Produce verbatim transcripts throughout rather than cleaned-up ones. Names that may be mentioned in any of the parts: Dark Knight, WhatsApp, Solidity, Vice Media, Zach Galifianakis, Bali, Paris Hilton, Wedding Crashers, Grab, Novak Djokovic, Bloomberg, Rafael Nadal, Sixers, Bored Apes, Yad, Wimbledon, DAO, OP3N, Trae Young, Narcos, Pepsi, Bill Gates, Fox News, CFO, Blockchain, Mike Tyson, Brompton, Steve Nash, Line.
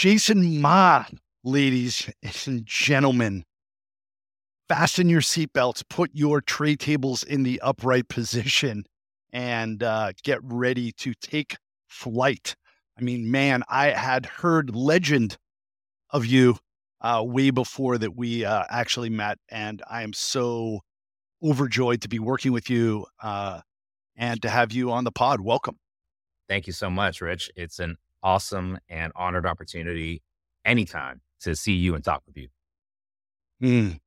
Jaeson Ma, ladies and gentlemen. Fasten your seatbelts, put your tray tables in the upright position, and uh, get ready to take flight. I mean, man, I had heard legend of you uh, way before that we uh, actually met, and I am so overjoyed to be working with you uh, and to have you on the pod. Welcome. Thank you so much, Rich. It's an awesome and honored opportunity anytime to see you and talk with you. Mm,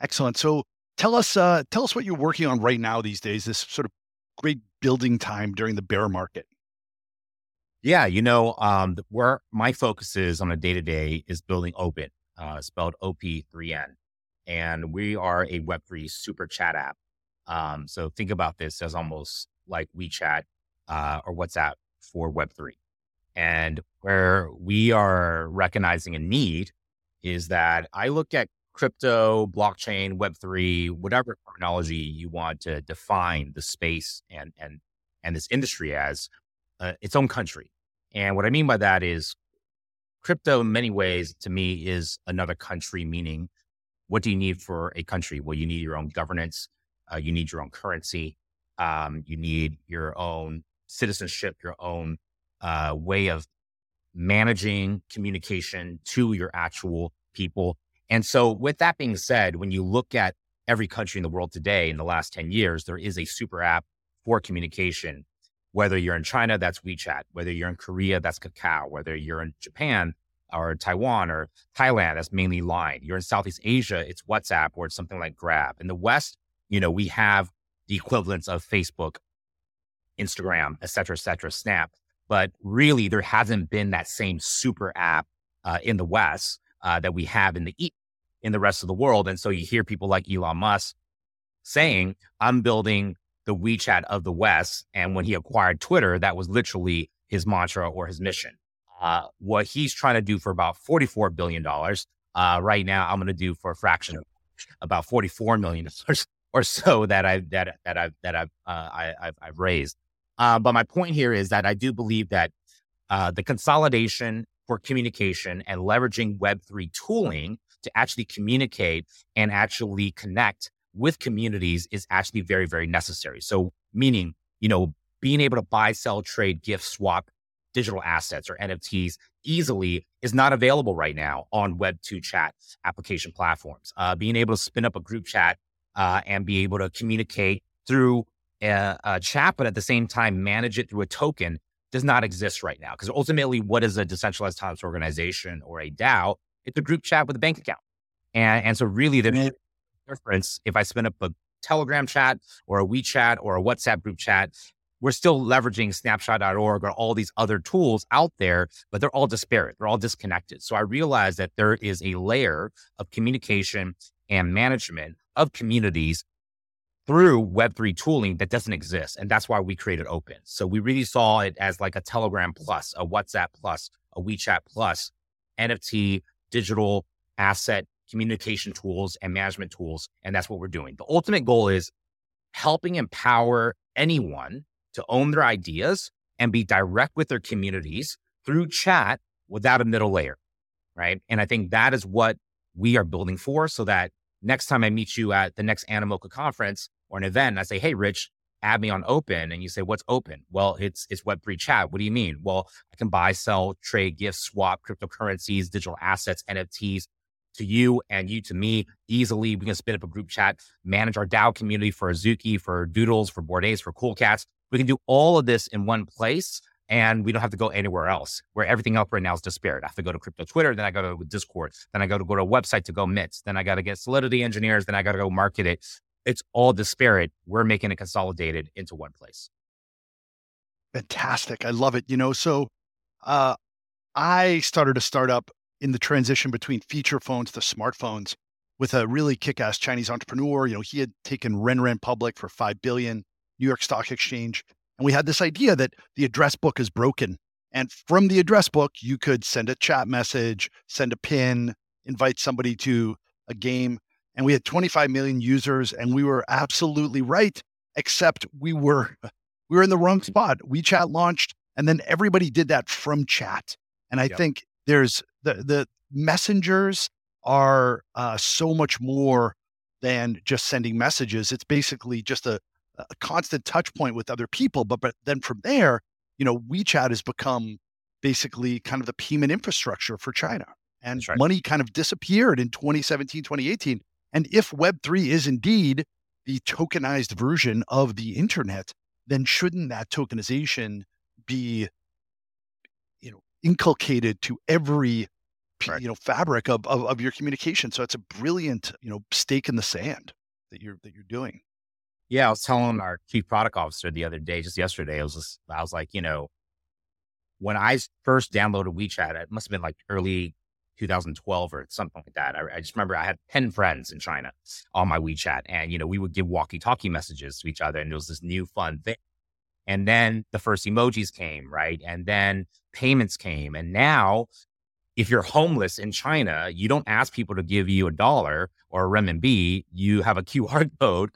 excellent. So tell us, uh, tell us what you're working on right now these days, this sort of great building time during the bear market. Yeah, you know, um, where my focus is on a day-to-day is building Open, uh, spelled O P three N. And we are a Web three super chat app. Um, so think about this as almost like WeChat uh, or WhatsApp for Web three. And where we are recognizing a need is that I look at crypto, blockchain, Web three, whatever terminology you want to define the space and and and this industry as uh, its own country. And what I mean by that is crypto in many ways to me is another country, meaning what do you need for a country? Well, you need your own governance. Uh, you need your own currency. Um, you need your own citizenship, your own uh, way of managing communication to your actual people. And so with that being said, when you look at every country in the world today, in the last ten years, there is a super app for communication. Whether you're in China, that's WeChat. Whether you're in Korea, that's Kakao. Whether you're in Japan, or Taiwan or Thailand, that's mainly Line. You're in Southeast Asia, it's WhatsApp or it's something like Grab. In the West, you know, we have the equivalents of Facebook, Instagram, et cetera, et cetera, Snap. But really, there hasn't been that same super app uh, in the West uh, that we have in the e- in the rest of the world. And so you hear people like Elon Musk saying, I'm building the WeChat of the West. And when he acquired Twitter, that was literally his mantra or his mission. Uh, what he's trying to do for about forty-four billion dollars. Uh, right now, I'm going to do for a fraction of about forty-four million dollars or so that I've that that I've that I've uh, I, I've, I've raised. Uh, but my point here is that I do believe that uh, the consolidation for communication and leveraging Web three tooling to actually communicate and actually connect with communities is actually very, very necessary. So, meaning, you know, being able to buy, sell, trade, gift, swap digital assets or N F Ts easily is not available right now on Web two chat application platforms. Uh, being able to spin up a group chat uh, and be able to communicate through a, a chat, but at the same time manage it through a token does not exist right now. Because ultimately, what is a decentralized autonomous organization or a DAO? It's a group chat with a bank account. And, and so really there's a difference if I spin up a Telegram chat or a WeChat or a WhatsApp group chat. We're still leveraging snapshot dot org or all these other tools out there, but they're all disparate. They're all disconnected. So I realized that there is a layer of communication and management of communities through Web three tooling that doesn't exist. And that's why we created Open. So we really saw it as like a Telegram plus, a WhatsApp plus, a WeChat plus, N F T, digital asset communication tools and management tools. And that's what we're doing. The ultimate goal is helping empower anyone to own their ideas and be direct with their communities through chat without a middle layer, right? And I think that is what we are building for, so that next time I meet you at the next Animoca conference or an event, I say, hey, Rich, add me on Open. And you say, what's Open? Well, it's it's Web three chat. What do you mean? Well, I can buy, sell, trade, gift, swap, cryptocurrencies, digital assets, N F Ts to you and you to me easily. We can spin up a group chat, manage our DAO community for Azuki, for Doodles, for Bored Apes, for Cool Cats. We can do all of this in one place, and we don't have to go anywhere else, where everything else right now is disparate. I have to go to crypto Twitter, then I go to Discord, then I got to go to a website to go mint, then I got to get Solidity engineers, then I got to go market it. It's all disparate. We're making it consolidated into one place. Fantastic. I love it. You know, so uh, I started a startup in the transition between feature phones to smartphones with a really kick-ass Chinese entrepreneur. You know, he had taken RenRen public for five billion dollars. New York Stock Exchange. And we had this idea that the address book is broken. And from the address book, you could send a chat message, send a pin, invite somebody to a game. And we had twenty-five million users, and we were absolutely right, except we were we were in the wrong spot. WeChat launched, and then everybody did that from chat. And I yep. think there's the the messengers are uh, so much more than just sending messages. It's basically just a, a constant touch point with other people. But but then from there, you know, WeChat has become basically kind of the payment infrastructure for China. And right. money kind of disappeared in twenty seventeen, twenty eighteen. And if Web three is indeed the tokenized version of the internet, then shouldn't that tokenization be, you know, inculcated to every, right. you know, fabric of, of, of your communication? So it's a brilliant, you know, stake in the sand that you're, that you're doing. Yeah. I was telling our chief product officer the other day, just yesterday, I was just, I was like, you know, when I first downloaded WeChat, it must've been like early two thousand twelve or something like that. I, I just remember I had ten friends in China on my WeChat, and, you know, we would give walkie-talkie messages to each other, and it was this new fun thing. And then the first emojis came, right? And then payments came. And now, if you're homeless in China, you don't ask people to give you a dollar or a renminbi. You have a Q R code,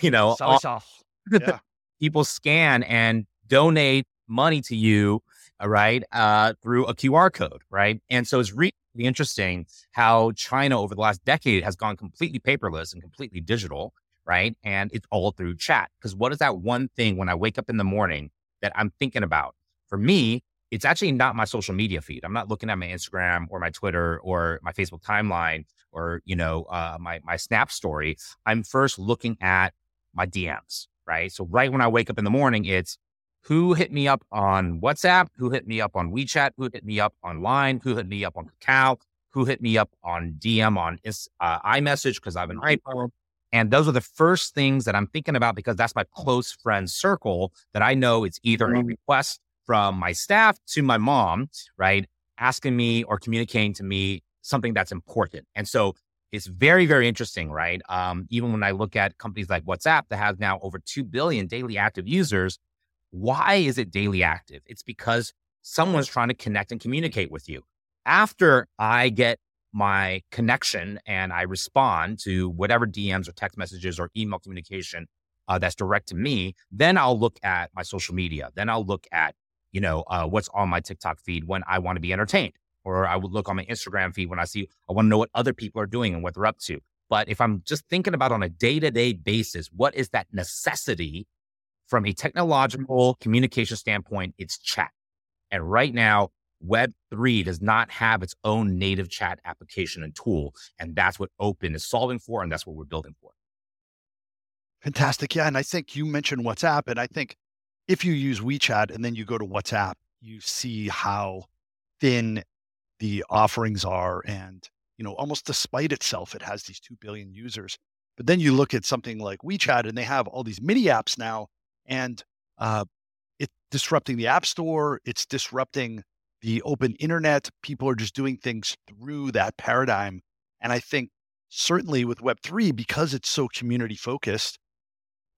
you know. All, off. Yeah. People scan and donate money to you, right, uh, through a Q R code, right? And so it's really interesting how China over the last decade has gone completely paperless and completely digital, right? And it's all through chat. Because what is that one thing when I wake up in the morning that I'm thinking about? For me, it's actually not my social media feed. I'm not looking at my Instagram or my Twitter or my Facebook timeline or, you know, uh, my, my Snap story. I'm first looking at my D Ms, right? So right when I wake up in the morning, it's who hit me up on WhatsApp, who hit me up on WeChat, who hit me up on Line, who hit me up on Kakao, who hit me up on D M on uh, iMessage because I've been right. And those are the first things that I'm thinking about because that's my close friend circle that I know it's either a request from my staff to my mom, right, asking me or communicating to me something that's important. And so it's very, very interesting, right? Um, even when I look at companies like WhatsApp that has now over two billion daily active users, why is it daily active? It's because someone's trying to connect and communicate with you. After I get my connection and I respond to whatever D Ms or text messages or email communication uh, that's direct to me, then I'll look at my social media. Then I'll look at you know, uh, what's on my TikTok feed when I want to be entertained, or I would look on my Instagram feed when I see, I want to know what other people are doing and what they're up to. But if I'm just thinking about on a day-to-day basis, what is that necessity from a technological communication standpoint? It's chat. And right now, Web three does not have its own native chat application and tool. And that's what Open is solving for. And that's what we're building for. Fantastic. Yeah. And I think you mentioned WhatsApp, and I think if you use WeChat and then you go to WhatsApp, you see how thin the offerings are. And, you know, almost despite itself, it has these two billion users. But then you look at something like WeChat and they have all these mini apps now, and uh, it's disrupting the app store. It's disrupting the open internet. People are just doing things through that paradigm. And I think certainly with Web three, because it's so community focused,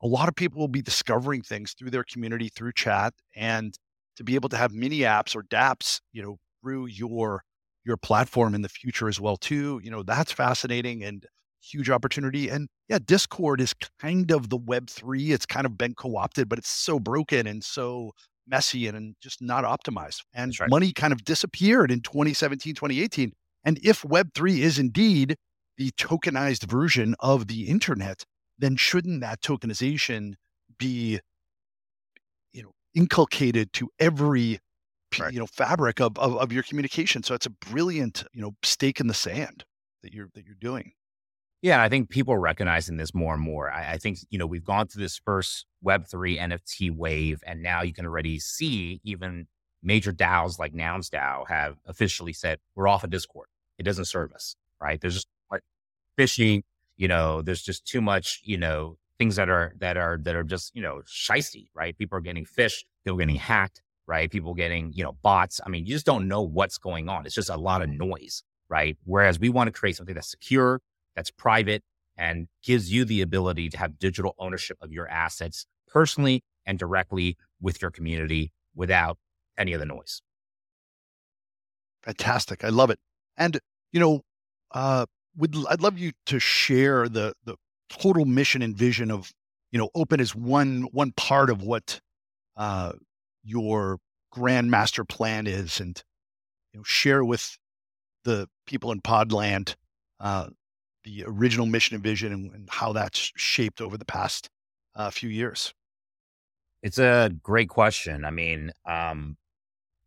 a lot of people will be discovering things through their community, through chat, and to be able to have mini apps or dApps, you know, through your your platform in the future as well, too. You know, that's fascinating and huge opportunity. And yeah, Discord is kind of the Web three. It's kind of been co-opted, but it's so broken and so messy and, and just not optimized. And right. money kind of disappeared in twenty seventeen, twenty eighteen. And if Web three is indeed the tokenized version of the internet, then shouldn't that tokenization be, you know, inculcated to every, right. you know, fabric of, of of your communication? So it's a brilliant, you know, stake in the sand that you're that you're doing. Yeah, I think people are recognizing this more and more. I, I think you know we've gone through this first Web three N F T wave, and now you can already see even major DAOs like Nouns DAO have officially said we're off of Discord. It doesn't serve us, right? There's just like phishing. You know, there's just too much, you know, things that are, that are, that are just, you know, shisty, right? People are getting phished, people are getting hacked, right? People getting, you know, bots. I mean, you just don't know what's going on. It's just a lot of noise, right? Whereas we want to create something that's secure, that's private, and gives you the ability to have digital ownership of your assets personally and directly with your community without any of the noise. Fantastic. I love it. And, you know, uh, Would, I'd love you to share the the total mission and vision of, you know, Open is one one part of what uh, your grand master plan is, and you know, share with the people in Podland, uh, the original mission and vision, and, and how that's shaped over the past uh, few years? It's a great question. I mean, um,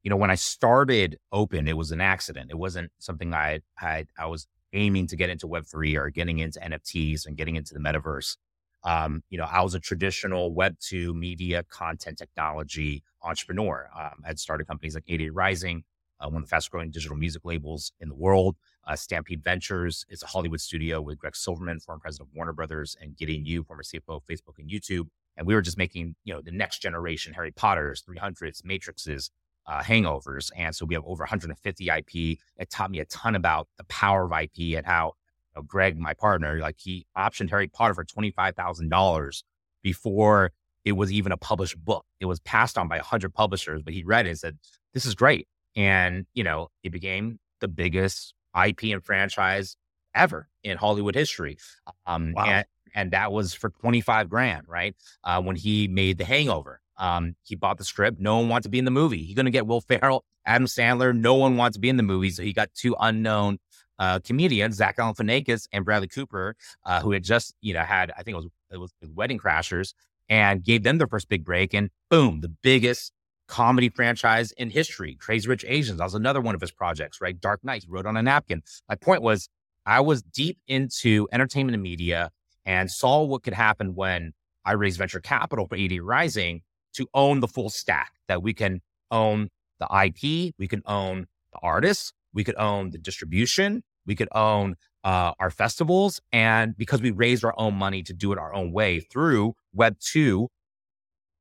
you know, when I started Open, it was an accident. It wasn't something I I, I was aiming to get into Web three or getting into N F Ts and getting into the metaverse. Um, you know, I was a traditional Web two media content technology entrepreneur. Um, I'd started companies like eighty-eight Rising, uh, one of the fastest growing digital music labels in the world. Uh, Stampede Ventures is a Hollywood studio with Greg Silverman, former president of Warner Brothers, and Gideon Yu, former C F O of Facebook and YouTube. And we were just making, you know, the next generation Harry Potters, three hundreds, Matrixes, uh, Hangovers. And so we have over one hundred fifty I P. It taught me a ton about the power of I P and how, you know, Greg, my partner, like he optioned Harry Potter for twenty-five thousand dollars before it was even a published book. It was passed on by one hundred publishers, but he read it and said, this is great. And, you know, it became the biggest I P and franchise ever in Hollywood history. Um, wow. and, And that was for twenty-five grand, right? Uh, when he made The Hangover, um, he bought the script. No one wanted to be in the movie. He's going to get Will Ferrell, Adam Sandler. No one wants to be in the movie. So he got two unknown uh, comedians, Zach Galifianakis and Bradley Cooper, uh, who had just, you know, had, I think it was, it was Wedding Crashers, and gave them their first big break. And boom, the biggest comedy franchise in history, Crazy Rich Asians. That was another one of his projects, right? Dark Knight, he wrote on a napkin. My point was, I was deep into entertainment and media, and saw what could happen when I raised venture capital for eighty-eight Rising to own the full stack, that we can own the I P, we can own the artists, we could own the distribution, we could own uh, our festivals. And because we raised our own money to do it our own way through Web two,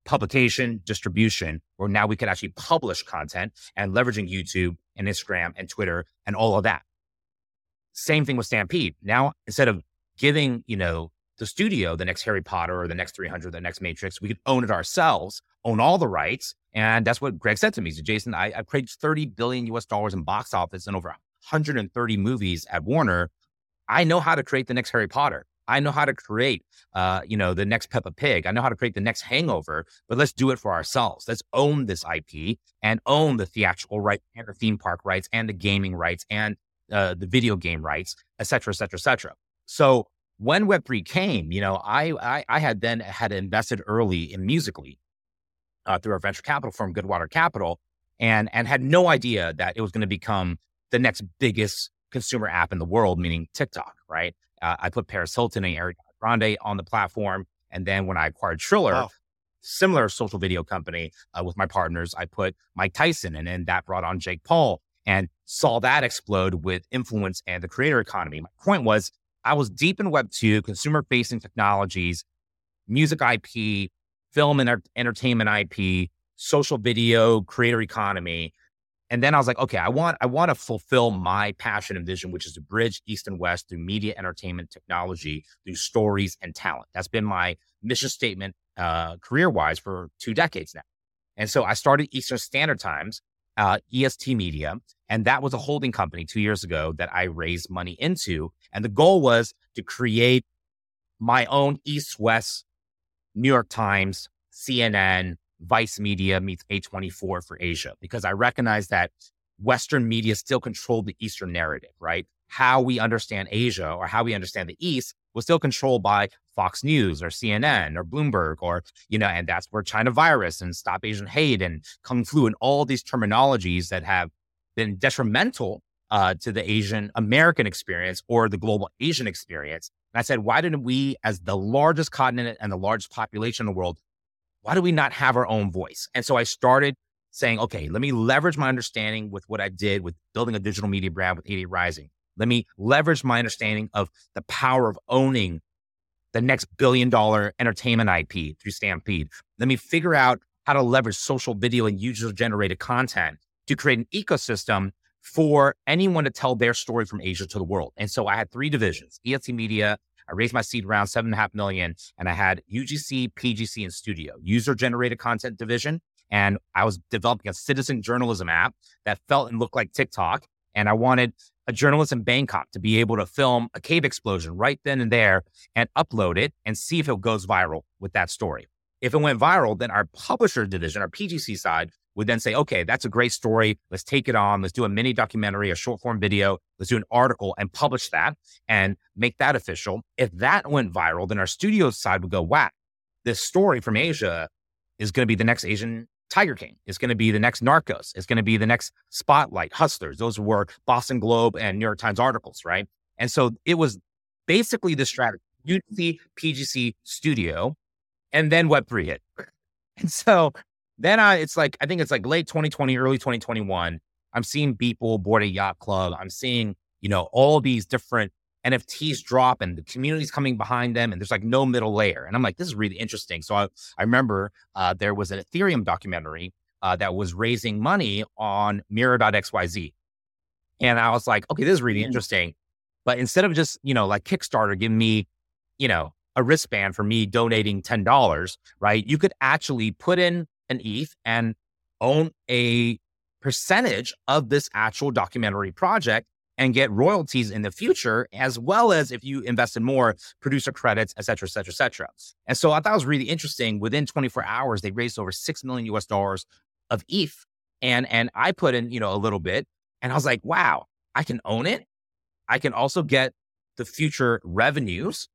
publication, distribution, where now we can actually publish content and leveraging YouTube and Instagram and Twitter and all of that. Same thing with Stampede. Now, instead of giving, you know, the studio the next Harry Potter or the next three hundred, the next Matrix, we could own it ourselves, own all the rights. And that's what Greg said to me. He said, Jason, I, I've created thirty billion U S dollars in box office and over one hundred thirty movies at Warner. I know how to create the next Harry Potter. I know how to create, uh, you know, the next Peppa Pig. I know how to create the next Hangover, but let's do it for ourselves. Let's own this I P and own the theatrical rights and the theme park rights and the gaming rights and uh, the video game rights, et cetera, et cetera, et cetera. So when Web three came, you know, I, I I had then had invested early in Musical.ly uh, through our venture capital firm, Goodwater Capital, and and had no idea that it was going to become the next biggest consumer app in the world, meaning TikTok, right? Uh, I put Paris Hilton and Ariana Grande on the platform. And then when I acquired Triller, wow. similar social video company uh, with my partners, I put Mike Tyson, and then that brought on Jake Paul and saw that explode with influence and the creator economy. My point was, I was deep in Web two, consumer-facing technologies, music I P, film and entertainment I P, social video, creator economy. And then I was like, okay, I want I want to fulfill my passion and vision, which is to bridge East and West through media, entertainment, technology, through stories and talent. That's been my mission statement uh, career-wise for two decades now. And so I started Eastern Standard Times, Uh, E S T Media, and that was a holding company two years ago that I raised money into. And the goal was to create my own East-West, New York Times, C N N, Vice Media meets A twenty-four for Asia, because I recognize that Western media still controlled the Eastern narrative, right? How we understand Asia or how we understand the East was still controlled by Fox News or C N N or Bloomberg or, you know, and that's where China virus and Stop Asian Hate and Kung Flu and all these terminologies that have been detrimental uh, to the Asian American experience or the global Asian experience. And I said, why didn't we, as the largest continent and the largest population in the world, why do we not have our own voice? And so I started saying, okay, let me leverage my understanding with what I did with building a digital media brand with eighty-eight Rising. Let me leverage my understanding of the power of owning the next billion dollar entertainment I P through Stampede. Let me figure out how to leverage social video and user generated content to create an ecosystem for anyone to tell their story from Asia to the world. And so I had three divisions, E S T Media, I raised my seed round seven and a half million, and I had U G C, P G C, and Studio, user generated content division. And I was developing a citizen journalism app that felt and looked like TikTok. And I wanted a journalist in Bangkok to be able to film a cave explosion right then and there and upload it and see if it goes viral with that story. If it went viral, then our publisher division, our P G C side, would then say, okay, that's a great story. Let's take it on. Let's do a mini documentary, a short form video. Let's do an article and publish that and make that official. If that went viral, then our studio side would go, wow, this story from Asia is going to be the next Asian Tiger King. It's going to be the next Narcos. It's going to be the next Spotlight, Hustlers. Those were Boston Globe and New York Times articles, right? And so it was basically the strategy, U G C, P G C, studio, and then Web three hit. And so then I, it's like, I think it's like late twenty twenty, early twenty twenty-one. I'm seeing people board a yacht club. I'm seeing, you know, all these different N F Ts drop and the community's coming behind them. And there's like no middle layer. And I'm like, this is really interesting. So I, I remember uh, there was an Ethereum documentary uh, that was raising money on mirror dot x y z. And I was like, okay, this is really interesting. But instead of just, you know, like Kickstarter giving me, you know, a wristband for me donating ten dollars, right? You could actually put in an E T H and own a percentage of this actual documentary project and get royalties in the future, as well as if you invested more, producer credits, et cetera, et cetera, et cetera. And so I thought it was really interesting. Within twenty-four hours, they raised over six million U S dollars of E T H. And, and I put in, you know, a little bit, and I was like, wow, I can own it. I can also get the future revenues.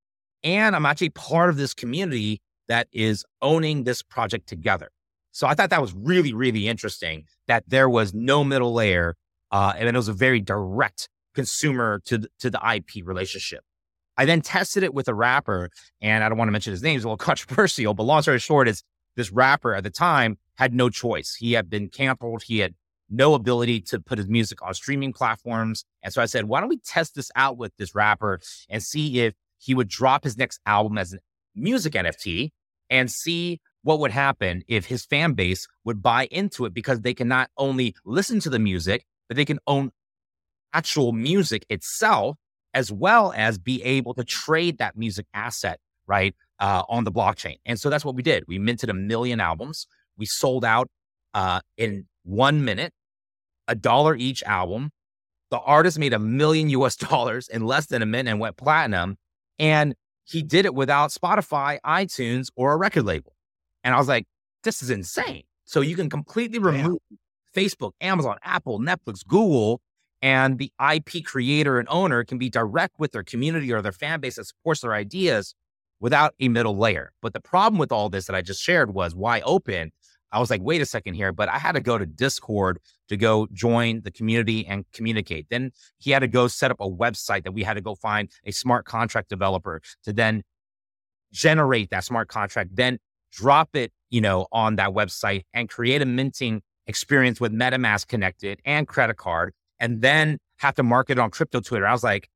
And I'm actually part of this community that is owning this project together. So I thought that was really, really interesting that there was no middle layer. Uh, and then it was a very direct consumer to the, to the I P relationship. I then tested it with a rapper, and I don't want to mention his name. It's a little controversial, but long story short is this rapper at the time had no choice. He had been canceled. He had no ability to put his music on streaming platforms. And so I said, why don't we test this out with this rapper and see if he would drop his next album as a music N F T and see what would happen if his fan base would buy into it, because they can not only listen to the music, but they can own actual music itself, as well as be able to trade that music asset, right, uh, on the blockchain. And so that's what we did. We minted a million albums. We sold out uh, in one minute, a dollar each album. The artist made a million U S dollars in less than a minute and went platinum. And he did it without Spotify, iTunes, or a record label. And I was like, this is insane. So you can completely remove Damn. Facebook, Amazon, Apple, Netflix, Google, and the I P creator and owner can be direct with their community or their fan base that supports their ideas without a middle layer. But the problem with all this that I just shared was why open. I was like, wait a second here, but I had to go to Discord to go join the community and communicate. Then he had to go set up a website that we had to go find a smart contract developer to then generate that smart contract, then drop it, you know, on that website and create a minting experience with MetaMask connected and credit card, and then have to market it on crypto Twitter. I was like,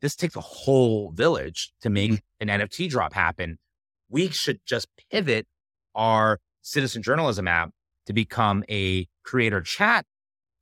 this takes a whole village to make an N F T drop happen. We should just pivot our citizen journalism app to become a creator chat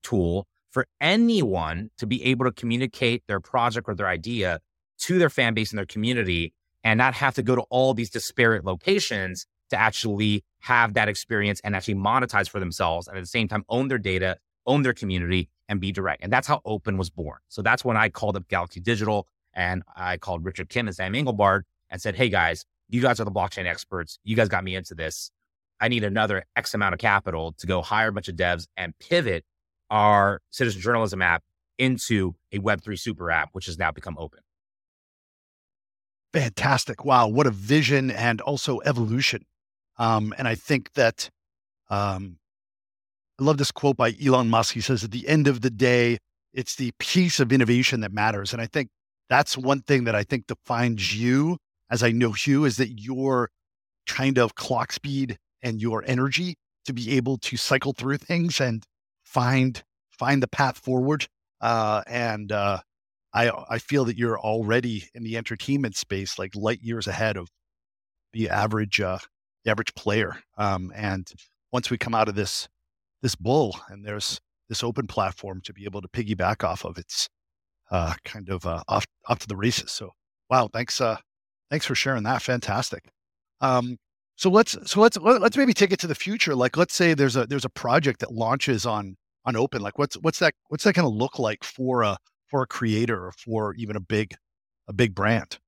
tool for anyone to be able to communicate their project or their idea to their fan base and their community, and not have to go to all these disparate locations to actually have that experience and actually monetize for themselves, and at the same time own their data, own their community, and be direct. And that's how Open was born. So that's when I called up Galaxy Digital, and I called Richard Kim and Sam Engelbart and said, hey guys, you guys are the blockchain experts. You guys got me into this. I need another X amount of capital to go hire a bunch of devs and pivot our citizen journalism app into a Web three super app, which has now become Open. Fantastic. Wow. What a vision and also evolution. Um, and I think that um, I love this quote by Elon Musk. He says, at the end of the day, it's the piece of innovation that matters. And I think that's one thing that I think defines you, as I know Hugh, is that your kind of clock speed and your energy to be able to cycle through things and find find the path forward. Uh, and uh, I, I feel that you're already in the entertainment space, like light years ahead of the average uh, the average player. Um, and once we come out of this this bull and there's this open platform to be able to piggyback off of, it's uh, kind of uh, off off to the races. So wow, thanks uh, thanks for sharing that. Fantastic. Um, so let's so let's let's maybe take it to the future. Like let's say there's a there's a project that launches on on Open. Like what's what's that what's that going to look like for a for a creator or for even a big, a big brand?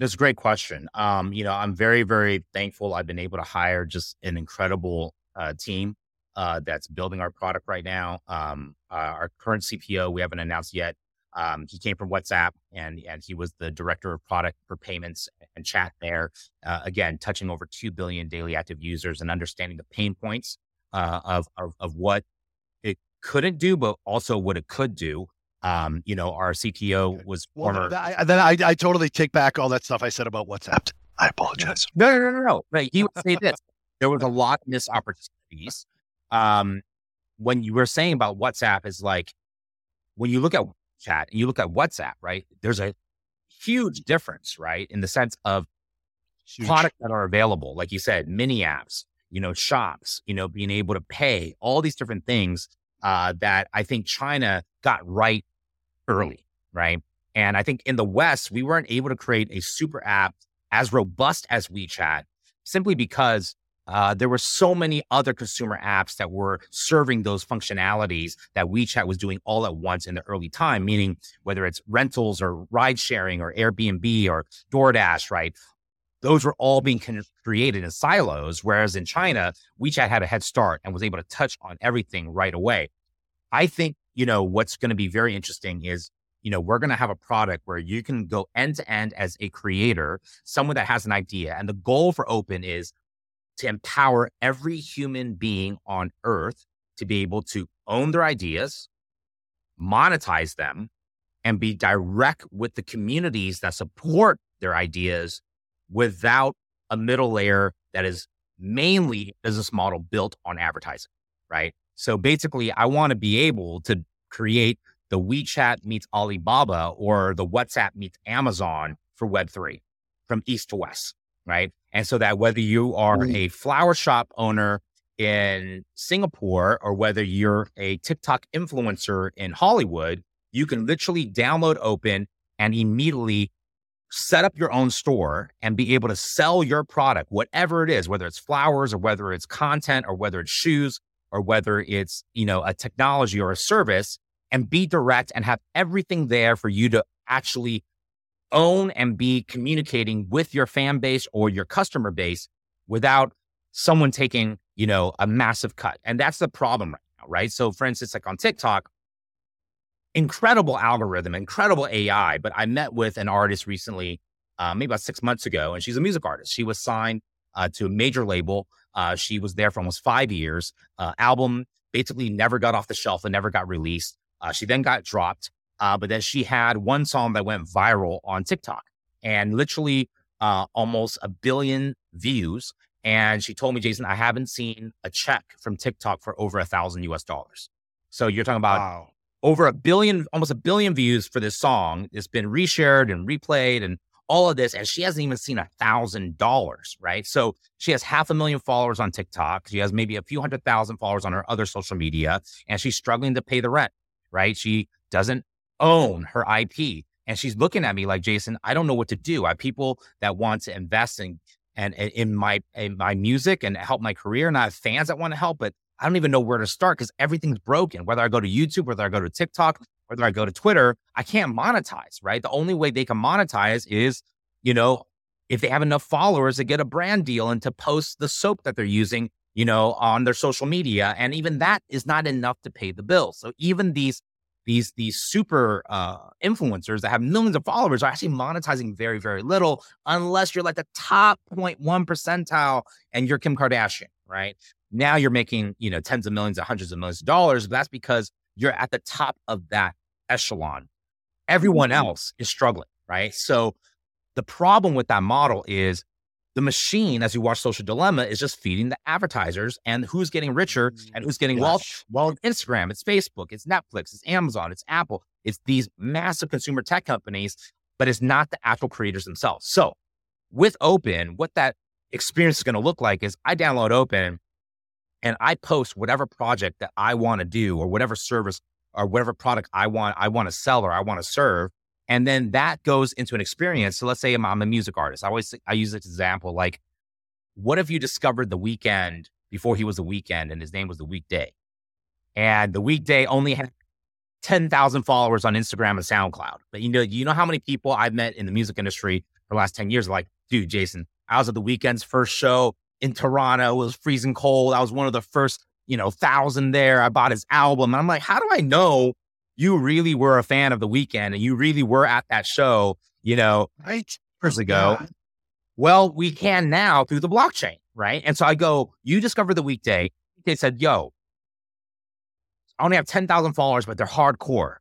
That's a great question. Um, you know, I'm very, very thankful. I've been able to hire just an incredible uh, team uh, that's building our product right now. Um, uh, our current C P O, we haven't announced yet. Um, he came from WhatsApp, and and he was the director of product for payments and chat there. Uh, again, touching over two billion daily active users and understanding the pain points uh, of, of of what it couldn't do, but also what it could do. Um, you know, our C T O was well, former. Then, then I, I totally take back all that stuff I said about WhatsApp. I apologize. No, no, no, no. Right. He would say this. There was a lot of missed opportunities. Um, when you were saying about WhatsApp is like, when you look at chat and you look at WhatsApp, right? There's a huge difference, right? In the sense of huge. Products that are available. Like you said, mini apps, you know, shops, you know, being able to pay, all these different things uh, that I think China got right early, right? And I think in the West, we weren't able to create a super app as robust as WeChat simply because uh, there were so many other consumer apps that were serving those functionalities that WeChat was doing all at once in the early time, meaning whether it's rentals or ride sharing or Airbnb or DoorDash, right? Those were all being created in silos. Whereas in China, WeChat had a head start and was able to touch on everything right away. I think, you know, what's going to be very interesting is, you know, we're going to have a product where you can go end to end as a creator, someone that has an idea. And the goal for Open is to empower every human being on earth to be able to own their ideas, monetize them, and be direct with the communities that support their ideas without a middle layer that is mainly a business model built on advertising, right? So basically, I want to be able to create the WeChat meets Alibaba or the WhatsApp meets Amazon for Web three from east to west, right? And so that whether you are a flower shop owner in Singapore or whether you're a TikTok influencer in Hollywood, you can literally download Open and immediately set up your own store and be able to sell your product, whatever it is, whether it's flowers or whether it's content or whether it's shoes or whether it's, you know, a technology or a service, and be direct and have everything there for you to actually own and be communicating with your fan base or your customer base without someone taking, you know, a massive cut. And that's the problem right now, right? So for instance, like on TikTok, incredible algorithm, incredible A I. But I met with an artist recently, uh, maybe about six months ago, and she's a music artist. She was signed uh, to a major label. Uh, she was there for almost five years. Uh, album basically never got off the shelf and never got released. Uh, she then got dropped. Uh, but then she had one song that went viral on TikTok and literally uh, almost a billion views. And she told me, Jason, I haven't seen a check from TikTok for over a thousand U S dollars. So you're talking about wow. over a billion, almost a billion views for this song. It's been reshared and replayed and all of this. And she hasn't even seen a thousand dollars, right? So she has half a million followers on TikTok. She has maybe a few hundred thousand followers on her other social media, and she's struggling to pay the rent, right? She doesn't own her I P. And she's looking at me like, Jason, I don't know what to do. I have people that want to invest in and in, in my in my music and help my career. And I have fans that want to help, but I don't even know where to start because everything's broken. Whether I go to YouTube, whether I go to TikTok, whether I go to Twitter, I can't monetize, right? The only way they can monetize is, you know, if they have enough followers to get a brand deal and to post the soap that they're using, you know, on their social media. And even that is not enough to pay the bills. So even these These these super uh, influencers that have millions of followers are actually monetizing very, very little unless you're like the top zero point one percentile and you're Kim Kardashian, right? Now you're making, you know, tens of millions, hundreds of millions of dollars. But that's because you're at the top of that echelon. Everyone else is struggling, right? So the problem with that model is the machine, as you watch Social Dilemma, is just feeding the advertisers and who's getting richer and who's getting wealth. Well, Instagram, it's Facebook, it's Netflix, it's Amazon, it's Apple. It's these massive consumer tech companies, but it's not the actual creators themselves. So with Open, what that experience is going to look like is I download Open and I post whatever project that I want to do or whatever service or whatever product I want, I want to sell or I want to serve. And then that goes into an experience. So let's say I'm, I'm a music artist. I always I use this example, like, what if you discovered The Weeknd before he was The Weeknd and his name was The Weekday? And The Weekday only had ten thousand followers on Instagram and SoundCloud. But you know, you know how many people I've met in the music industry for the last ten years are like, dude, Jason, I was at The Weeknd's first show in Toronto. It was freezing cold. I was one of the first, you know, thousand there. I bought his album. And I'm like, how do I know you really were a fan of The Weeknd and you really were at that show, you know, right. years ago? Yeah. Well, we can now through the blockchain, right? And so I go, you discover The Weekday. They said, yo, I only have ten thousand followers, but they're hardcore.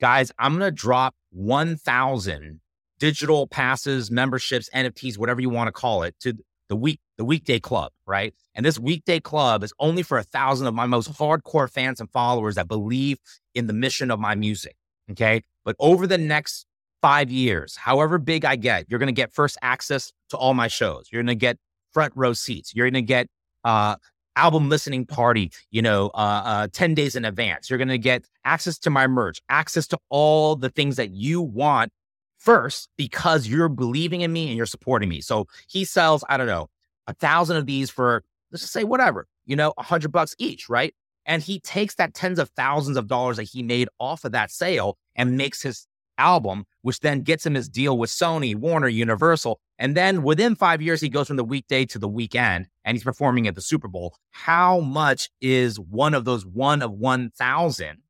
Guys, I'm going to drop one thousand digital passes, memberships, N F Ts, whatever you want to call it, to the week, the weekday club, right? And this weekday club is only for a thousand of my most hardcore fans and followers that believe in the mission of my music, okay? But over the next five years, however big I get, you're going to get first access to all my shows. You're going to get front row seats. You're going to get uh, album listening party, you know, uh, uh, ten days in advance. You're going to get access to my merch, access to all the things that you want first, because you're believing in me and you're supporting me. So he sells, I don't know, a thousand of these for, let's just say whatever, you know, a hundred bucks each, right? And he takes that tens of thousands of dollars that he made off of that sale and makes his album, which then gets him his deal with Sony, Warner, Universal. And then within five years, he goes from The Weekday to The Weeknd, and he's performing at the Super Bowl. How much is one of those one of one thousand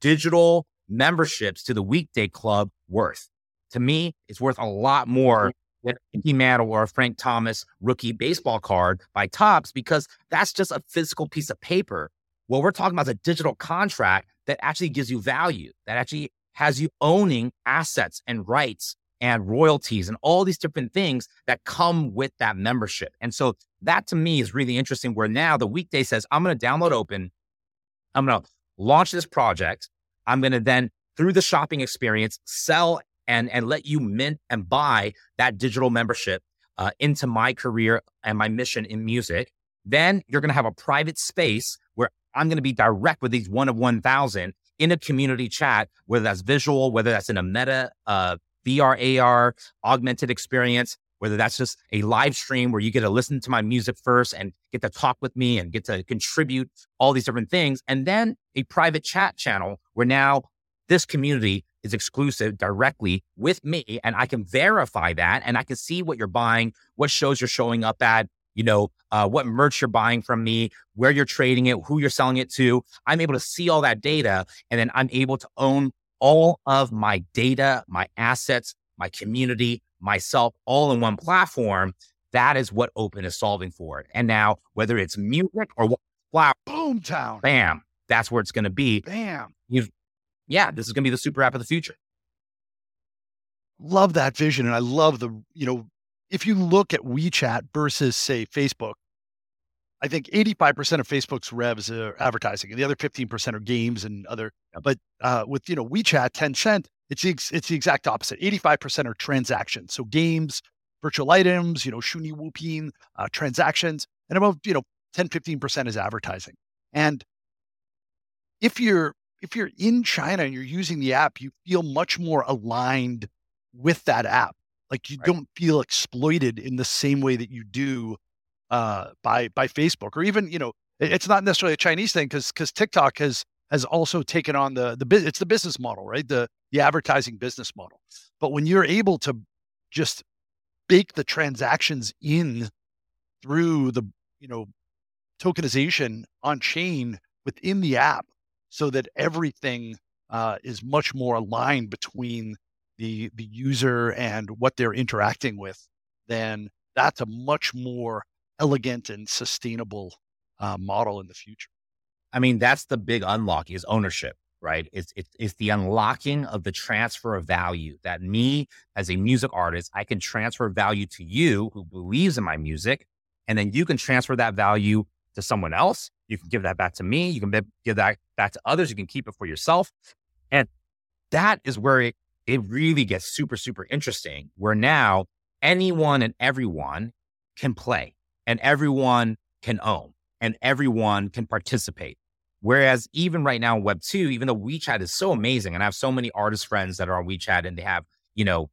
digital memberships to the Weekday Club worth? To me, it's worth a lot more than a Mickey Mantle or a Frank Thomas rookie baseball card by Topps, because that's just a physical piece of paper. What we're talking about is a digital contract that actually gives you value, that actually has you owning assets and rights and royalties and all these different things that come with that membership. And so that to me is really interesting, where now the weekday says, I'm going to download Open. I'm going to launch this project. I'm going to then, through the shopping experience, sell and, and let you mint and buy that digital membership uh, into my career and my mission in music. Then you're going to have a private space where I'm going to be direct with these one of one thousand in a community chat, whether that's visual, whether that's in a meta uh, V R, A R, augmented experience, whether that's just a live stream where you get to listen to my music first and get to talk with me and get to contribute all these different things. And then a private chat channel where now this community is exclusive directly with me, and I can verify that, and I can see what you're buying, what shows you're showing up at, you know, uh, what merch you're buying from me, where you're trading it, who you're selling it to. I'm able to see all that data, and then I'm able to own all of my data, my assets, my community, myself, all in one platform. That is what Open is solving for. And now, whether it's music or flower, boom town, bam, that's where it's going to be. Bam. You've, yeah, this is going to be the super app of the future. Love that vision. And I love the, you know, if you look at WeChat versus, say, Facebook, I think eighty-five percent of Facebook's revs are advertising, and the other fifteen percent are games and other. But uh, with, you know, WeChat, Tencent, it's the, it's the exact opposite. eighty-five percent are transactions, so games, virtual items, you know, shuni wupin, uh, transactions, and about, you know, ten, fifteen percent is advertising. And if you're if you're in China and you're using the app, you feel much more aligned with that app. Like you right. don't feel exploited in the same way that you do uh, by by Facebook, or even, you know, it, it's not necessarily a Chinese thing, because because TikTok has has also taken on the the it's the business model, right? The the advertising business model. But when you're able to just bake the transactions in through the, you know, tokenization on chain within the app, so that everything uh, is much more aligned between the the user and what they're interacting with, then that's a much more elegant and sustainable uh, model in the future. I mean, that's the big unlock, is ownership, right? It's, it's, it's the unlocking of the transfer of value, that me as a music artist, I can transfer value to you who believes in my music, and then you can transfer that value to someone else. You can give that back to me. You can give that back to others. You can keep it for yourself. And that is where it, It really gets super, super interesting, where now anyone and everyone can play, and everyone can own, and everyone can participate. Whereas even right now in Web two, even though WeChat is so amazing, and I have so many artist friends that are on WeChat, and they have, you know,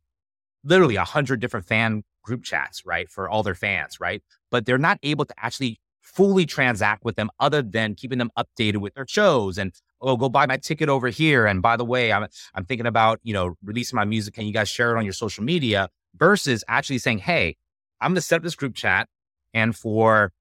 literally a hundred different fan group chats, right, for all their fans, right? But they're not able to actually fully transact with them, other than keeping them updated with their shows and, oh, go buy my ticket over here. And by the way, I'm I'm thinking about, you know, releasing my music. Can you guys share it on your social media? Versus actually saying, hey, I'm going to set up this group chat, and for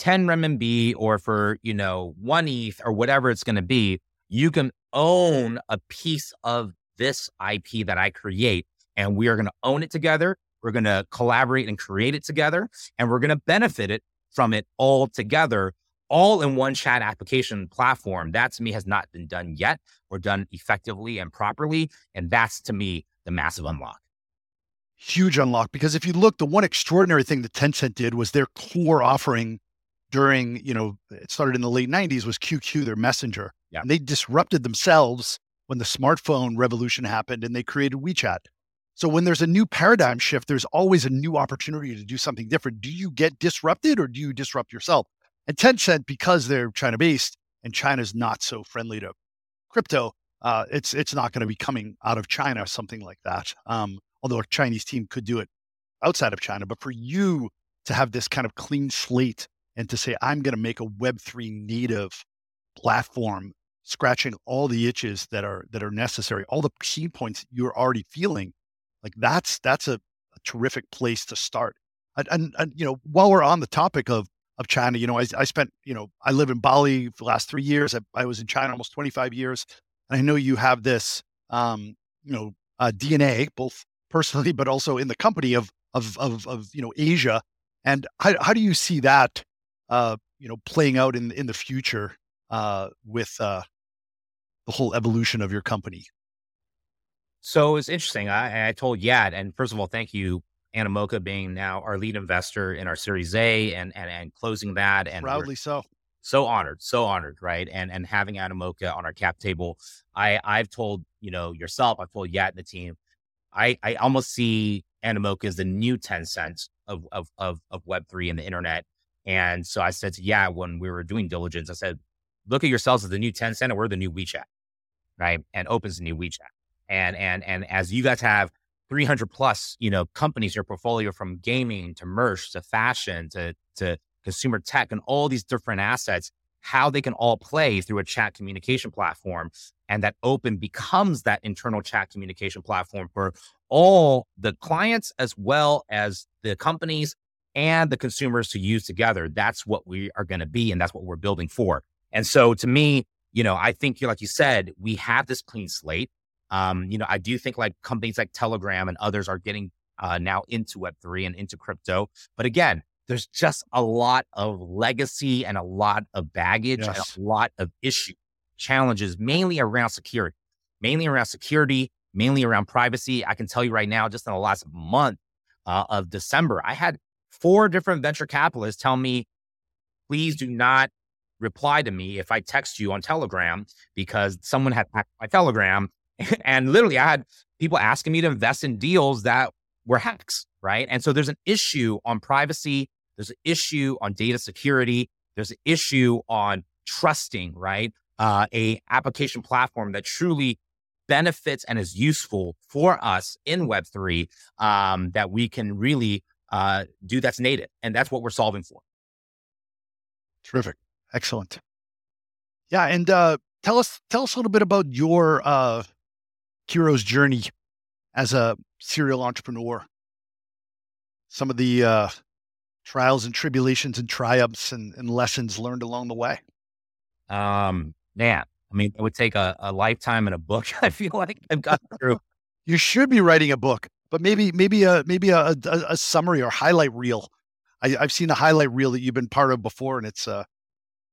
ten renminbi or for, you know, one E T H or whatever it's going to be, you can own a piece of this I P that I create, and we are going to own it together. We're going to collaborate and create it together, and we're going to benefit it from it all together, all in one chat application platform. That to me has not been done yet or done effectively and properly. And that's to me, the massive unlock. Huge unlock, because if you look, the one extraordinary thing that Tencent did was their core offering during, you know, it started in the late nineties, was Q Q, their messenger. Yeah. And they disrupted themselves when the smartphone revolution happened and they created WeChat. So when there's a new paradigm shift, there's always a new opportunity to do something different. Do you get disrupted or do you disrupt yourself? And Tencent, because they're China-based and China's not so friendly to crypto, uh, it's it's not going to be coming out of China, something like that. Um, although a Chinese team could do it outside of China. But for you to have this kind of clean slate and to say, I'm going to make a Web three native platform, scratching all the itches that are that are necessary, all the pain points you're already feeling, like that's that's a, a terrific place to start. And, and, and you know, while we're on the topic of of China, you know, I, I spent, you know, I live in Bali for the last three years. I, I was in China almost twenty-five years, and I know you have this, um, you know, uh, D N A, both personally but also in the company of of of, of you know Asia. And how, how do you see that, uh, you know, playing out in in the future uh, with uh, the whole evolution of your company? So it's interesting. I, I told Yad, and first of all, thank you, Animoca, being now our lead investor in our Series A and and, and closing that. And proudly so. So honored, so honored, right? And and having Animoca on our cap table. I, I've told, you know, yourself, I've told Yad and the team, I, I almost see Animoca as the new Tencent of, of, of, of Web three and the internet. And so I said to Yad when we were doing diligence, I said, look at yourselves as the new Tencent, and we're the new WeChat, right? And Open's the new WeChat. And and and as you guys have three hundred plus, you know, companies in your portfolio, from gaming to merch to fashion to to consumer tech and all these different assets, how they can all play through a chat communication platform, and that Open becomes that internal chat communication platform for all the clients as well as the companies and the consumers to use together. That's what we are going to be, and that's what we're building for. And so, to me, you know, I think, like you said, we have this clean slate. Um, you know, I do think like companies like Telegram and others are getting uh, now into Web three and into crypto. But again, there's just a lot of legacy and a lot of baggage, yes, and a lot of issue challenges, mainly around security, mainly around security, mainly around privacy. I can tell you right now, just in the last month uh, of December, I had four different venture capitalists tell me, please do not reply to me if I text you on Telegram, because someone had hacked my Telegram. And literally, I had people asking me to invest in deals that were hacks, right? And so there's an issue on privacy. There's an issue on data security. There's an issue on trusting, right? Uh, a application platform that truly benefits and is useful for us in Web three, um, that we can really uh, do that's native. And that's what we're solving for. Terrific. Excellent. Yeah. And uh, tell us, tell us a little bit about your... Uh... hero's journey as a serial entrepreneur, some of the uh, trials and tribulations and triumphs and, and lessons learned along the way. Um, man, I mean, it would take a, a lifetime and a book. I feel like I've gotten through. You should be writing a book, but maybe, maybe a, maybe a, a, a summary or highlight reel. I, I've seen a highlight reel that you've been part of before, and it's uh,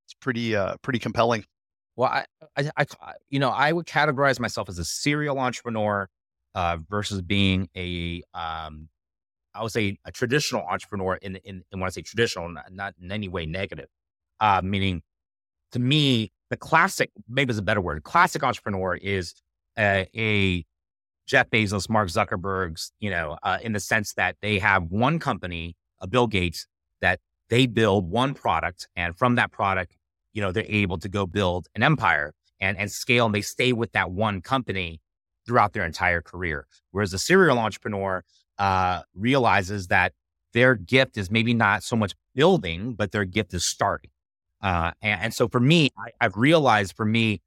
it's pretty, uh, pretty compelling. Well, I, I, I, you know, I would categorize myself as a serial entrepreneur uh, versus being a, um, I would say a traditional entrepreneur. In, in, and when I say traditional, not, not in any way negative, uh, meaning to me, the classic, maybe is a better word, classic entrepreneur is a, a Jeff Bezos, Mark Zuckerberg's, you know, uh, in the sense that they have one company, a Bill Gates, that they build one product, and from that product, you know, they're able to go build an empire and, and scale, and they stay with that one company throughout their entire career. Whereas the serial entrepreneur uh, realizes that their gift is maybe not so much building, but their gift is starting. Uh, and, and so for me, I, I've realized for me,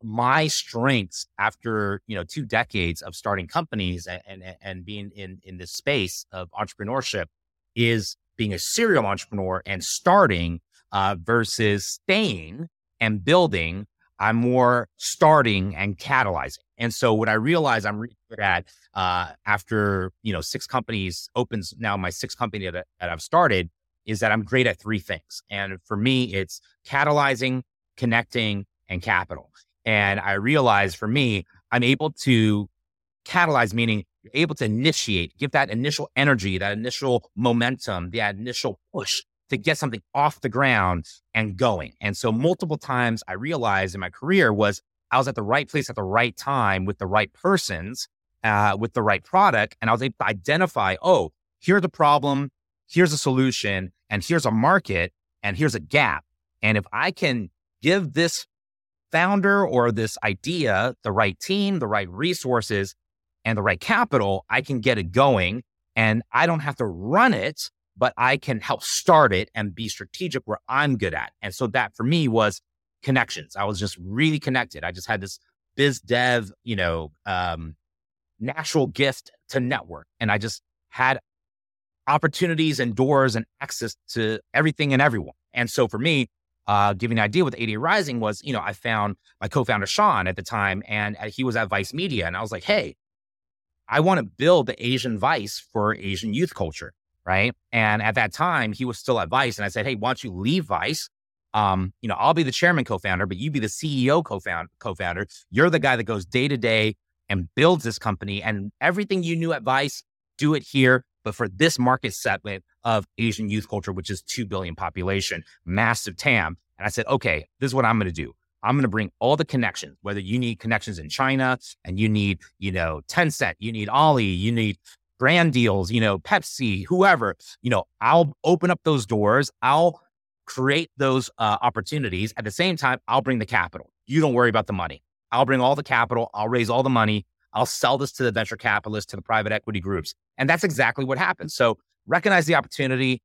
my strengths after, you know, two decades of starting companies and, and, and being in, in this space of entrepreneurship is being a serial entrepreneur and starting uh, versus staying and building. I'm more starting and catalyzing. And so what I realized I'm really good at uh, after, you know, six companies opens now my sixth company that, that I've started is that I'm great at three things. And for me, it's catalyzing, connecting, and capital. And I realized for me, I'm able to catalyze, meaning you're able to initiate, give that initial energy, that initial momentum, that initial push to get something off the ground and going. And so multiple times I realized in my career was I was at the right place at the right time with the right persons, uh, with the right product. And I was able to identify, oh, here's the problem, here's a solution, and here's a market, and here's a gap. And if I can give this founder or this idea the right team, the right resources, and the right capital, I can get it going. And I don't have to run it, but I can help start it and be strategic where I'm good at. And so that for me was connections. I was just really connected. I just had this biz dev, you know, um, natural gift to network. And I just had opportunities and doors and access to everything and everyone. And so for me, uh, giving an idea with eighty-eight Rising was, you know, I found my co-founder Sean at the time, and he was at Vice Media. And I was like, hey, I want to build the Asian Vice for Asian youth culture. Right. And at that time, he was still at Vice. And I said, hey, why don't you leave Vice? Um, you know, I'll be the chairman co-founder, but you be the C E O co-founder, co-founder. You're the guy that goes day to day and builds this company, and everything you knew at Vice, do it here. But for this market segment of Asian youth culture, which is two billion population, massive T A M. And I said, okay, this is what I'm going to do. I'm going to bring all the connections, whether you need connections in China and you need, you know, Tencent, you need Ollie, you need brand deals, you know, Pepsi, whoever, you know, I'll open up those doors. I'll create those uh, opportunities. At the same time, I'll bring the capital. You don't worry about the money. I'll bring all the capital. I'll raise all the money. I'll sell this to the venture capitalists, to the private equity groups. And that's exactly what happened. So recognized the opportunity,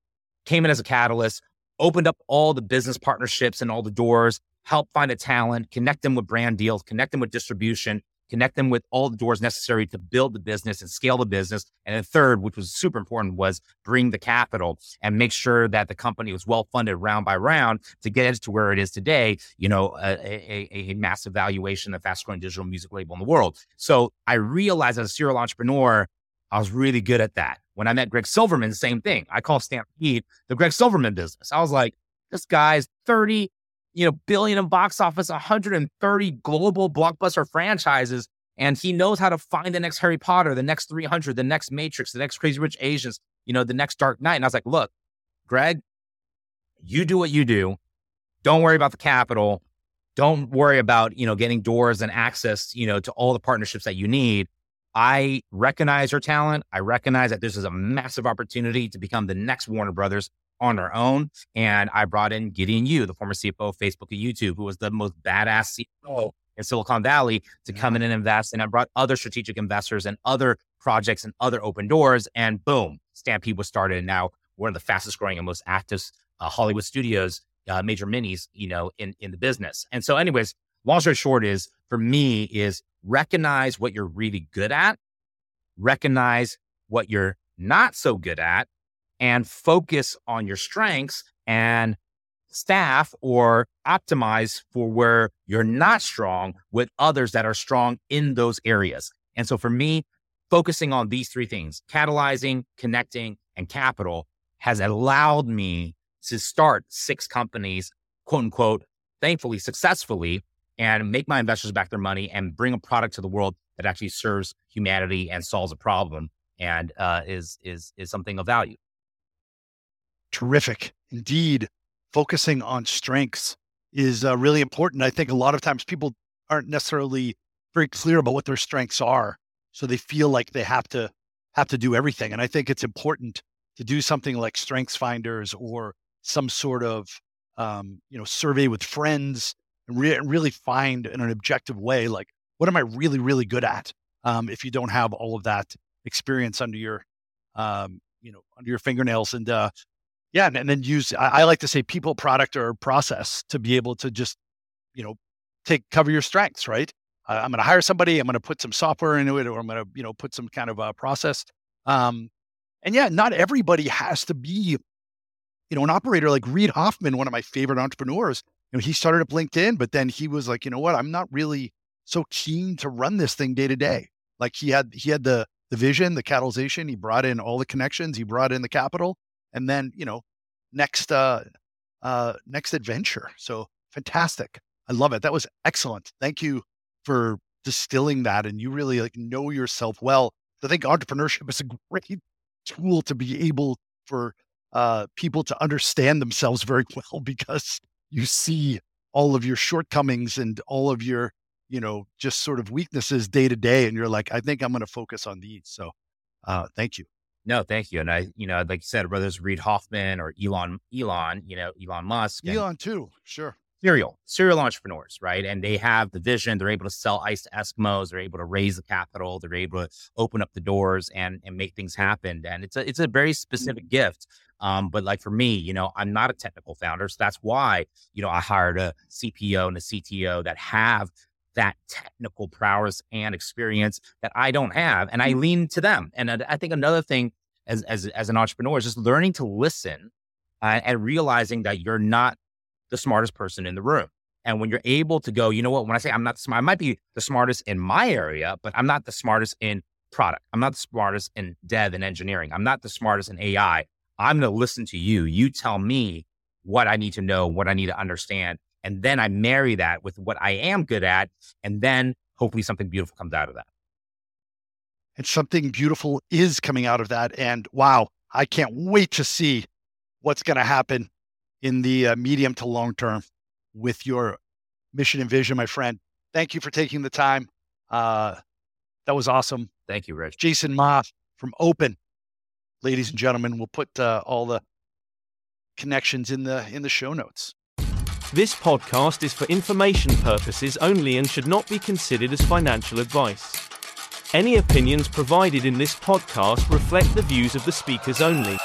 came in as a catalyst, opened up all the business partnerships and all the doors, helped find a talent, connect them with brand deals, connect them with distribution, connect them with all the doors necessary to build the business and scale the business. And then third, which was super important, was bring the capital and make sure that the company was well-funded round by round to get it to where it is today, you know, a, a, a massive valuation, the fast-growing digital music label in the world. So I realized as a serial entrepreneur, I was really good at that. When I met Greg Silverman, same thing. I call Stampede the Greg Silverman business. I was like, this guy's thirty you know, billion in box office, one hundred thirty global blockbuster franchises. And he knows how to find the next Harry Potter, the next three hundred, the next Matrix, the next Crazy Rich Asians, you know, the next Dark Knight. And I was like, look, Greg, you do what you do. Don't worry about the capital. Don't worry about, you know, getting doors and access, you know, to all the partnerships that you need. I recognize your talent. I recognize that this is a massive opportunity to become the next Warner Brothers on our own. And I brought in Gideon Yu, the former C F O of Facebook and YouTube, who was the most badass C F O in Silicon Valley, to yeah. come in and invest. And I brought other strategic investors and other projects and other open doors. And boom, Stampede was started. And now one of the fastest growing and most active uh, Hollywood studios, uh, major minis, you know, in, in the business. And so anyways, long story short is, for me, is recognize what you're really good at, recognize what you're not so good at, and focus on your strengths and staff or optimize for where you're not strong with others that are strong in those areas. And so for me, focusing on these three things, catalyzing, connecting, and capital, has allowed me to start six companies, quote unquote, thankfully successfully, and make my investors back their money and bring a product to the world that actually serves humanity and solves a problem and uh, is, is, is something of value. Terrific. Indeed, focusing on strengths is uh, really important. I think a lot of times people aren't necessarily very clear about what their strengths are, so they feel like they have to have to do everything. And I think it's important to do something like Strengths Finders or some sort of um, you know, survey with friends and re- really find in an objective way, like, what am I really, really good at? Um, if you don't have all of that experience under your um, you know, under your fingernails. And uh, Yeah. And, and then use, I, I like to say people, product, or process to be able to just, you know, take, cover your strengths, right? Uh, I'm going to hire somebody, I'm going to put some software into it, or I'm going to, you know, put some kind of a process. Um, and yeah, not everybody has to be you know, an operator like Reid Hoffman, one of my favorite entrepreneurs, you know, he started up LinkedIn, but then he was like, you know what, I'm not really so keen to run this thing day to day. Like he had, he had the, the vision, the catalyzation, he brought in all the connections, he brought in the capital, and then, you know, next, uh, uh, next adventure. So fantastic. I love it. That was excellent. Thank you for distilling that. And you really like know yourself well. I think entrepreneurship is a great tool to be able for uh, people to understand themselves very well, because you see all of your shortcomings and all of your, you know, just sort of weaknesses day to day. And you're like, I think I'm going to focus on these. So uh, thank you. No, thank you. And I, you know, like you said, whether it's Reid Hoffman or Elon, Elon, you know, Elon Musk. Elon too. Sure. Serial, serial entrepreneurs, right? And they have the vision. They're able to sell ice to Eskimos. They're able to raise the capital. They're able to open up the doors and and make things happen. And it's a it's a very specific gift. Um, but like for me, you know, I'm not a technical founder, so that's why, you know, I hired a C P O and a C T O that have that technical prowess and experience that I don't have, and I lean to them. And I, I think another thing as as as an entrepreneur is just learning to listen uh, and realizing that you're not the smartest person in the room. And when you're able to go, you know what, when I say I'm not smart, I might be the smartest in my area, but I'm not the smartest in product. I'm not the smartest in dev and engineering. I'm not the smartest in A I. I'm going to listen to you. You tell me what I need to know, what I need to understand. And then I marry that with what I am good at. And then hopefully something beautiful comes out of that. And something beautiful is coming out of that. And wow, I can't wait to see what's going to happen in the uh, medium to long term with your mission and vision, my friend. Thank you for taking the time. Uh, that was awesome. Thank you, Rich. Jaeson Ma from Open. Ladies and gentlemen, we'll put uh, all the connections in the in the show notes. This podcast is for information purposes only and should not be considered as financial advice. Any opinions provided in this podcast reflect the views of the speakers only.